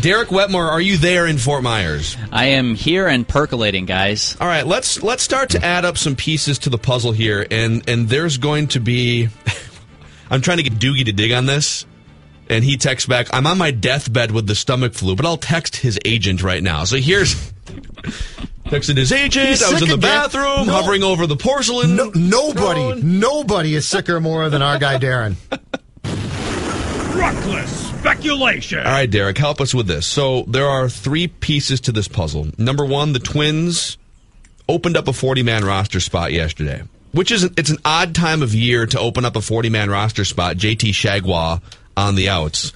Derek Wetmore, are you there in Fort Myers? I am here and percolating, guys. All right, let's start to add up some pieces to the puzzle here, and there's going to be... I'm trying to get Doogie to dig on this, and he texts back, I'm on my deathbed with the stomach flu, but I'll text his agent right now. So here's... Texted his agent, I was in the bathroom, hovering over the porcelain. Nobody is sicker more than our guy, Darren. Reckless speculation. All right, Derek, help us with this. So there are three pieces to this puzzle. Number one, the Twins opened up a 40-man roster spot yesterday, which is it's an odd time of year to open up a 40-man roster spot, JT Shagwa on the outs.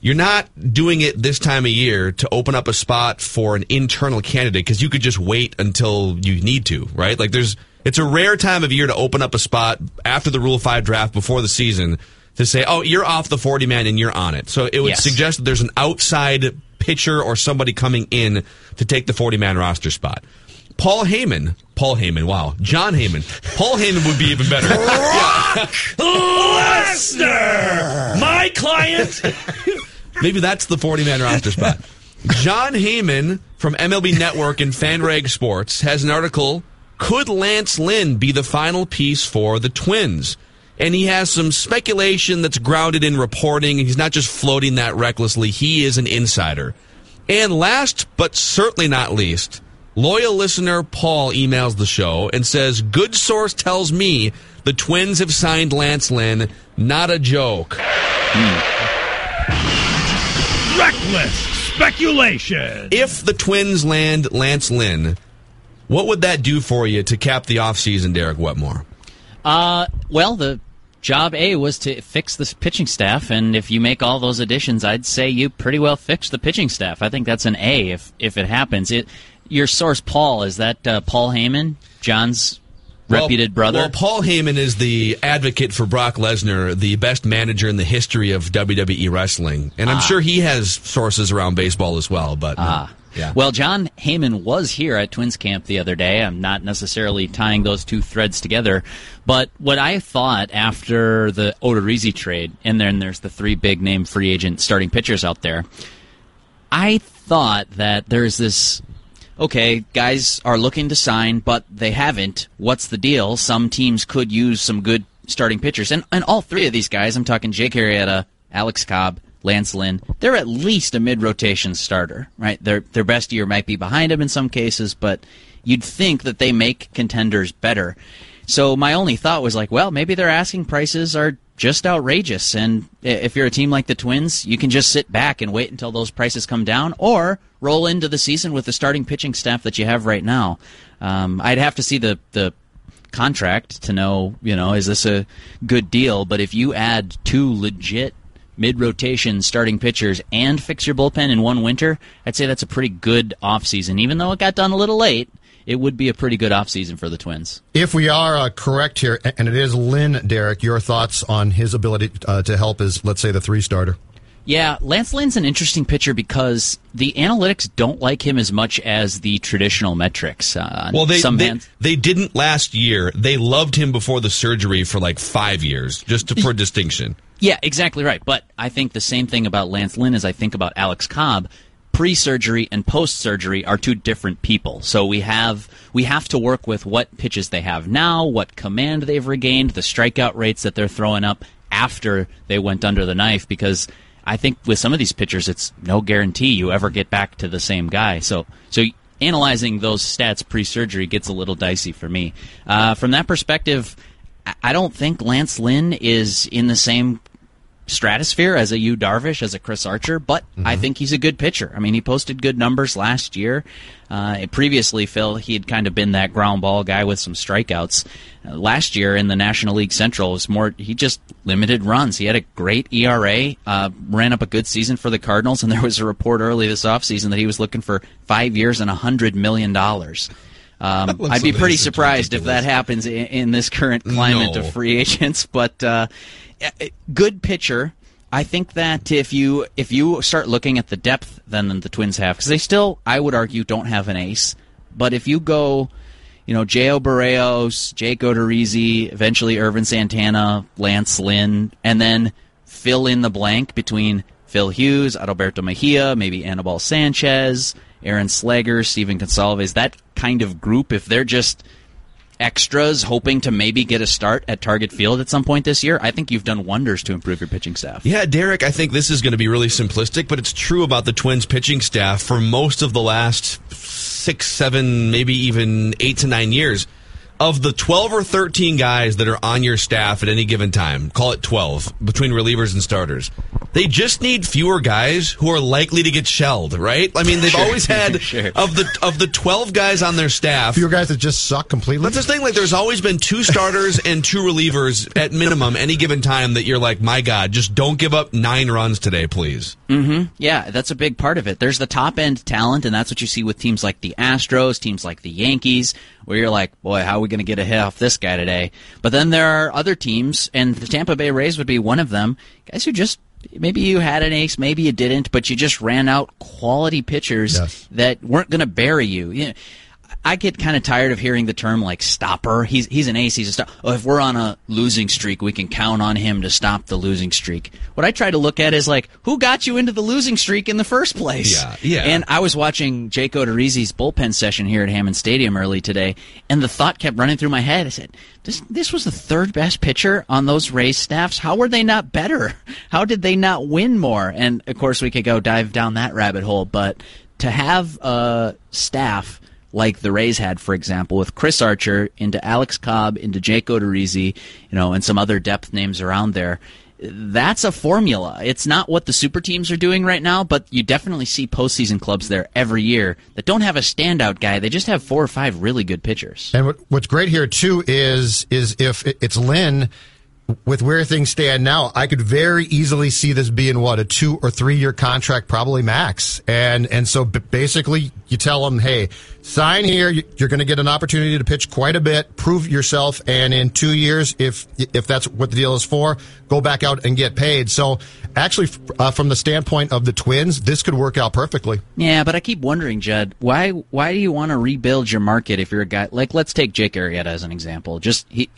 You're not doing it this time of year to open up a spot for an internal candidate because you could just wait until you need to, right? Like it's a rare time of year to open up a spot after the Rule 5 draft before the season to say, oh, you're off the 40-man and you're on it. So it would suggest that there's an outside pitcher or somebody coming in to take the 40-man roster spot. Jon Heyman. Paul Heyman would be even better. Brock Lesnar! My client! Maybe that's the 40-man roster spot. Jon Heyman from MLB Network and FanRag Sports has an article, Could Lance Lynn be the final piece for the Twins? And he has some speculation that's grounded in reporting. He's not just floating that recklessly. He is an insider. And last but certainly not least, loyal listener Paul emails the show and says, good source tells me the Twins have signed Lance Lynn. Not a joke. Reckless speculation. If the Twins land Lance Lynn, what would that do for you to cap the offseason, Derek Wetmore? Well, the job A was to fix this pitching staff, and if you make all those additions, I'd say you pretty well fixed the pitching staff. I think that's an A if it happens. Your source, Paul, is that Paul Heyman, John's reputed brother? Well, Paul Heyman is the advocate for Brock Lesnar, the best manager in the history of WWE wrestling. And I'm sure he has sources around baseball as well. But yeah. Well, Jon Heyman was here at Twins camp the other day. I'm not necessarily tying those two threads together. But what I thought after the Odorizzi trade, and then there's the three big-name free agent starting pitchers out there, I thought that there's this... Okay, guys are looking to sign, but they haven't. What's the deal? Some teams could use some good starting pitchers. And all three of these guys, I'm talking Jake Arrieta, Alex Cobb, Lance Lynn, they're at least a mid-rotation starter, right? Their best year might be behind him in some cases, but you'd think that they make contenders better. So my only thought was like, well, maybe their asking prices are just outrageous. And if you're a team like the Twins, you can just sit back and wait until those prices come down or roll into the season with the starting pitching staff that you have right now. I'd have to see the contract to know, is this a good deal? But if you add two legit mid-rotation starting pitchers and fix your bullpen in one winter, I'd say that's a pretty good offseason. Even though it got done a little late, it would be a pretty good offseason for the Twins. If we are correct here, and it is Lynn, Derek, your thoughts on his ability to help as, let's say, the three-starter? Yeah, Lance Lynn's an interesting pitcher because the analytics don't like him as much as the traditional metrics. They didn't last year. They loved him before the surgery for like 5 years, for distinction. Yeah, exactly right. But I think the same thing about Lance Lynn as I think about Alex Cobb. Pre-surgery and post-surgery are two different people. So we have to work with what pitches they have now, what command they've regained, the strikeout rates that they're throwing up after they went under the knife, because I think with some of these pitchers, it's no guarantee you ever get back to the same guy. So analyzing those stats pre-surgery gets a little dicey for me. From that perspective, I don't think Lance Lynn is in the same stratosphere as a Yu Darvish, as a Chris Archer, but I think he's a good pitcher. I mean, he posted good numbers last year. Previously, Phil, he had kind of been that ground ball guy with some strikeouts. Last year in the National League Central, he just limited runs. He had a great ERA, ran up a good season for the Cardinals, and there was a report early this offseason that he was looking for 5 years and $100 million. I'd be pretty surprised if that happens in this current climate of free agents, but... good pitcher. I think that if you start looking at the depth then the Twins have, because they still, I would argue, don't have an ace. But if you go, José Berríos, Jake Odorizzi, eventually Irvin Santana, Lance Lynn, and then fill in the blank between Phil Hughes, Adalberto Mejia, maybe Anibal Sanchez, Aaron Slager, Steven Consalves, that kind of group, if they're just extras hoping to maybe get a start at Target Field at some point this year, I think you've done wonders to improve your pitching staff. Yeah, Derek, I think this is going to be really simplistic, but it's true about the Twins pitching staff for most of the last 6, 7, maybe even 8 to 9 years. Of the 12 or 13 guys that are on your staff at any given time, call it 12, between relievers and starters, they just need fewer guys who are likely to get shelled, right? I mean, they've always had, of the 12 guys on their staff... Fewer guys that just suck completely? That's the thing, like, there's always been 2 starters and 2 relievers at minimum any given time that you're like, my God, just don't give up 9 runs today, please. Mm-hmm. Yeah, that's a big part of it. There's the top-end talent, and that's what you see with teams like the Astros, teams like the Yankees, where you're like, boy, how are we going to get a hit off this guy today? But then there are other teams, and the Tampa Bay Rays would be one of them, guys who just... Maybe you had an ace, maybe you didn't, but you just ran out quality pitchers that weren't going to bury you. You know, I get kind of tired of hearing the term like stopper. He's an ace, he's a stopper. Oh, if we're on a losing streak, we can count on him to stop the losing streak. What I try to look at is like, who got you into the losing streak in the first place? Yeah. And I was watching Jake Odorizzi's bullpen session here at Hammond Stadium early today, and the thought kept running through my head. I said, This was the third best pitcher on those Rays staffs. How were they not better? How did they not win more? And, of course, we could go dive down that rabbit hole. But to have a staff like the Rays had, for example, with Chris Archer into Alex Cobb, into Jake Odorizzi, you know, and some other depth names around there, that's a formula. It's not what the super teams are doing right now, but you definitely see postseason clubs there every year that don't have a standout guy. They just have 4 or 5 really good pitchers. And what's great here, too, is if it's Lynn, with where things stand now, I could very easily see this being, what, a 2- or 3-year contract, probably max. And so basically you tell them, hey, sign here. You're going to get an opportunity to pitch quite a bit, prove yourself, and in 2 years, if that's what the deal is for, go back out and get paid. So actually, from the standpoint of the Twins, this could work out perfectly. Yeah, but I keep wondering, Judd, why do you want to rebuild your market if you're a guy like, let's take Jake Arrieta as an example.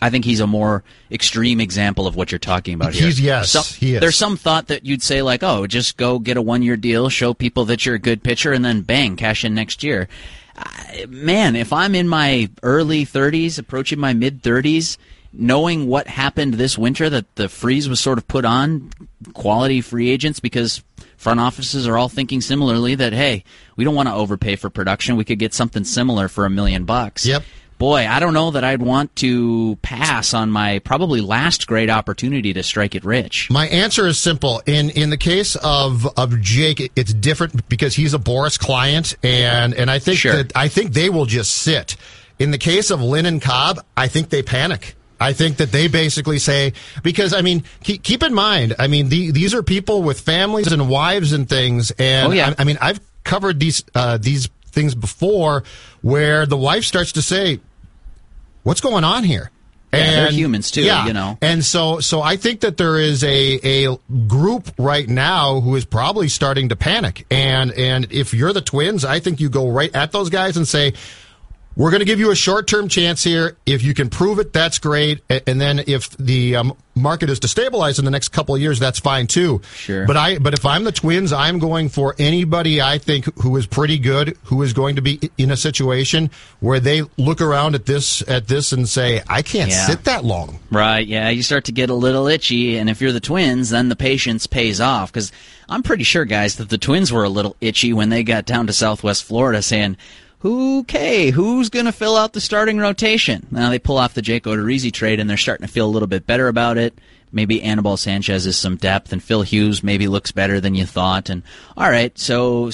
I think he's a more extreme example of what you're talking about here. He is. There's some thought that you'd say, like, oh, just go get a 1-year deal, show people that you're a good pitcher, and then bang, cash in next year. Man, if I'm in my early 30s, approaching my mid-30s, knowing what happened this winter, that the freeze was sort of put on quality free agents because front offices are all thinking similarly that, hey, we don't want to overpay for production. We could get something similar for $1 million. Yep. Boy, I don't know that I'd want to pass on my probably last great opportunity to strike it rich. My answer is simple. In the case of Jake, it's different because he's a Boris client, and I think I think they will just sit. In the case of Lynn and Cobb, I think they panic. I think that they basically say, because, I mean, keep in mind, I mean, these are people with families and wives and things, and I mean, I've covered these things before where the wife starts to say, what's going on here? And they're humans too, you know. And so I think that there is a group right now who is probably starting to panic. And if you're the Twins, I think you go right at those guys and say, we're going to give you a short-term chance here. If you can prove it, that's great. And then if the market is destabilized in the next couple of years, that's fine too. Sure. But if I'm the Twins, I'm going for anybody I think who is pretty good, who is going to be in a situation where they look around at this and say, I can't sit that long. Right, yeah. You start to get a little itchy, and if you're the Twins, then the patience pays off. Because I'm pretty sure, guys, that the Twins were a little itchy when they got down to Southwest Florida saying, okay, who's going to fill out the starting rotation? Now they pull off the Jake Odorizzi trade, and they're starting to feel a little bit better about it. Maybe Anibal Sanchez is some depth, and Phil Hughes maybe looks better than you thought. And all right, so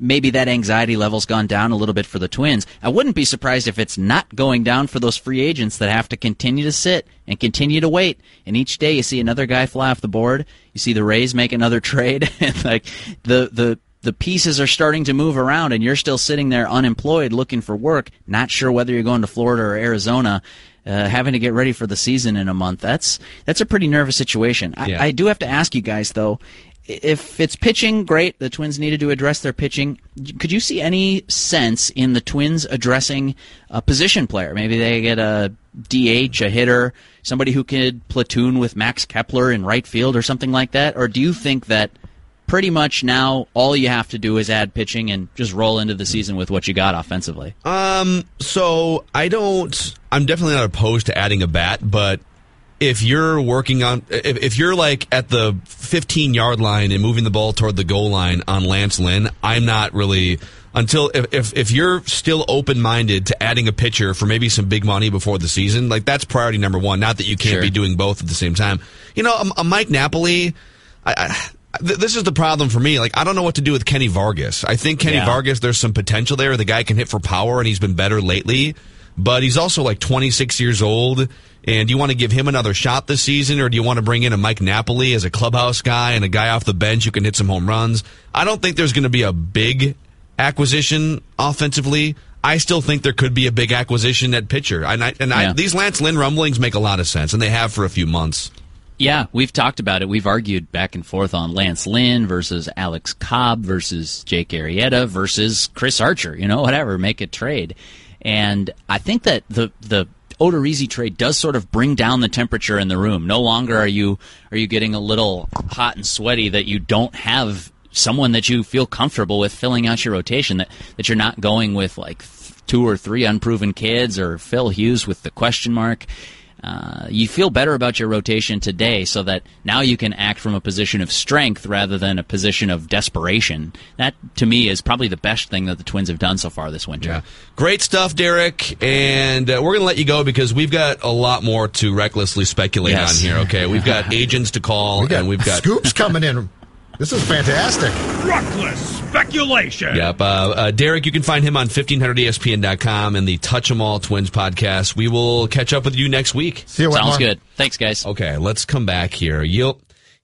maybe that anxiety level's gone down a little bit for the Twins. I wouldn't be surprised if it's not going down for those free agents that have to continue to sit and continue to wait. And each day you see another guy fly off the board. You see the Rays make another trade, and like the pieces are starting to move around, and you're still sitting there unemployed, looking for work, not sure whether you're going to Florida or Arizona, having to get ready for the season in a month. That's a pretty nervous situation. I do have to ask you guys, though, if it's pitching, great, the Twins needed to address their pitching. Could you see any sense in the Twins addressing a position player? Maybe they get a DH, a hitter, somebody who could platoon with Max Kepler in right field or something like that? Or do you think that pretty much now all you have to do is add pitching and just roll into the season with what you got offensively? So I'm definitely not opposed to adding a bat, but if you're working on, if you're like at the 15-yard line and moving the ball toward the goal line on Lance Lynn, I'm not really, until if you're still open-minded to adding a pitcher for maybe some big money before the season, like that's priority number one. Not that you can't be doing both at the same time. You know, a Mike Napoli, this is the problem for me. Like, I don't know what to do with Kenny Vargas. I think Kenny Vargas, there's some potential there. The guy can hit for power, and he's been better lately. But he's also like 26 years old. And do you want to give him another shot this season, or do you want to bring in a Mike Napoli as a clubhouse guy and a guy off the bench who can hit some home runs? I don't think there's going to be a big acquisition offensively. I still think there could be a big acquisition at pitcher. And these Lance Lynn rumblings make a lot of sense, and they have for a few months. Yeah, we've talked about it. We've argued back and forth on Lance Lynn versus Alex Cobb versus Jake Arrieta versus Chris Archer, you know, whatever, make a trade. And I think that the Odorizzi trade does sort of bring down the temperature in the room. No longer are you getting a little hot and sweaty that you don't have someone that you feel comfortable with filling out your rotation, that you're not going with like two or three unproven kids or Phil Hughes with the question mark. You feel better about your rotation today so that now you can act from a position of strength rather than a position of desperation. That, to me, is probably the best thing that the Twins have done so far this winter. Yeah. Great stuff, Derek. And we're going to let you go because we've got a lot more to recklessly speculate on here. Okay, we've got agents to call. We've got scoops coming in. This is fantastic. Reckless speculation. Yep. Derek, you can find him on 1500ESPN.com and the Touch 'Em All Twins podcast. We will catch up with you next week. See you. Sounds good. Thanks, guys. Okay, let's come back here.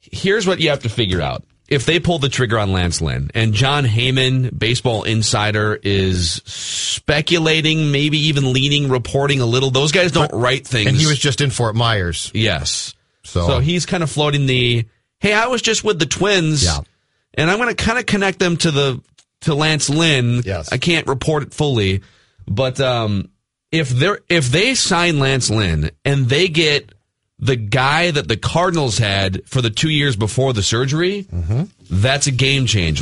Here's what you have to figure out. If they pull the trigger on Lance Lynn, and Jon Heyman, Baseball Insider, is speculating, maybe even leaning, reporting a little. Those guys don't write things. And he was just in Fort Myers. Yes. So he's kind of floating the... Hey, I was just with the Twins, and I'm going to kind of connect them to Lance Lynn. Yes. I can't report it fully, but if they sign Lance Lynn and they get the guy that the Cardinals had for the 2 years before the surgery, that's a game changer.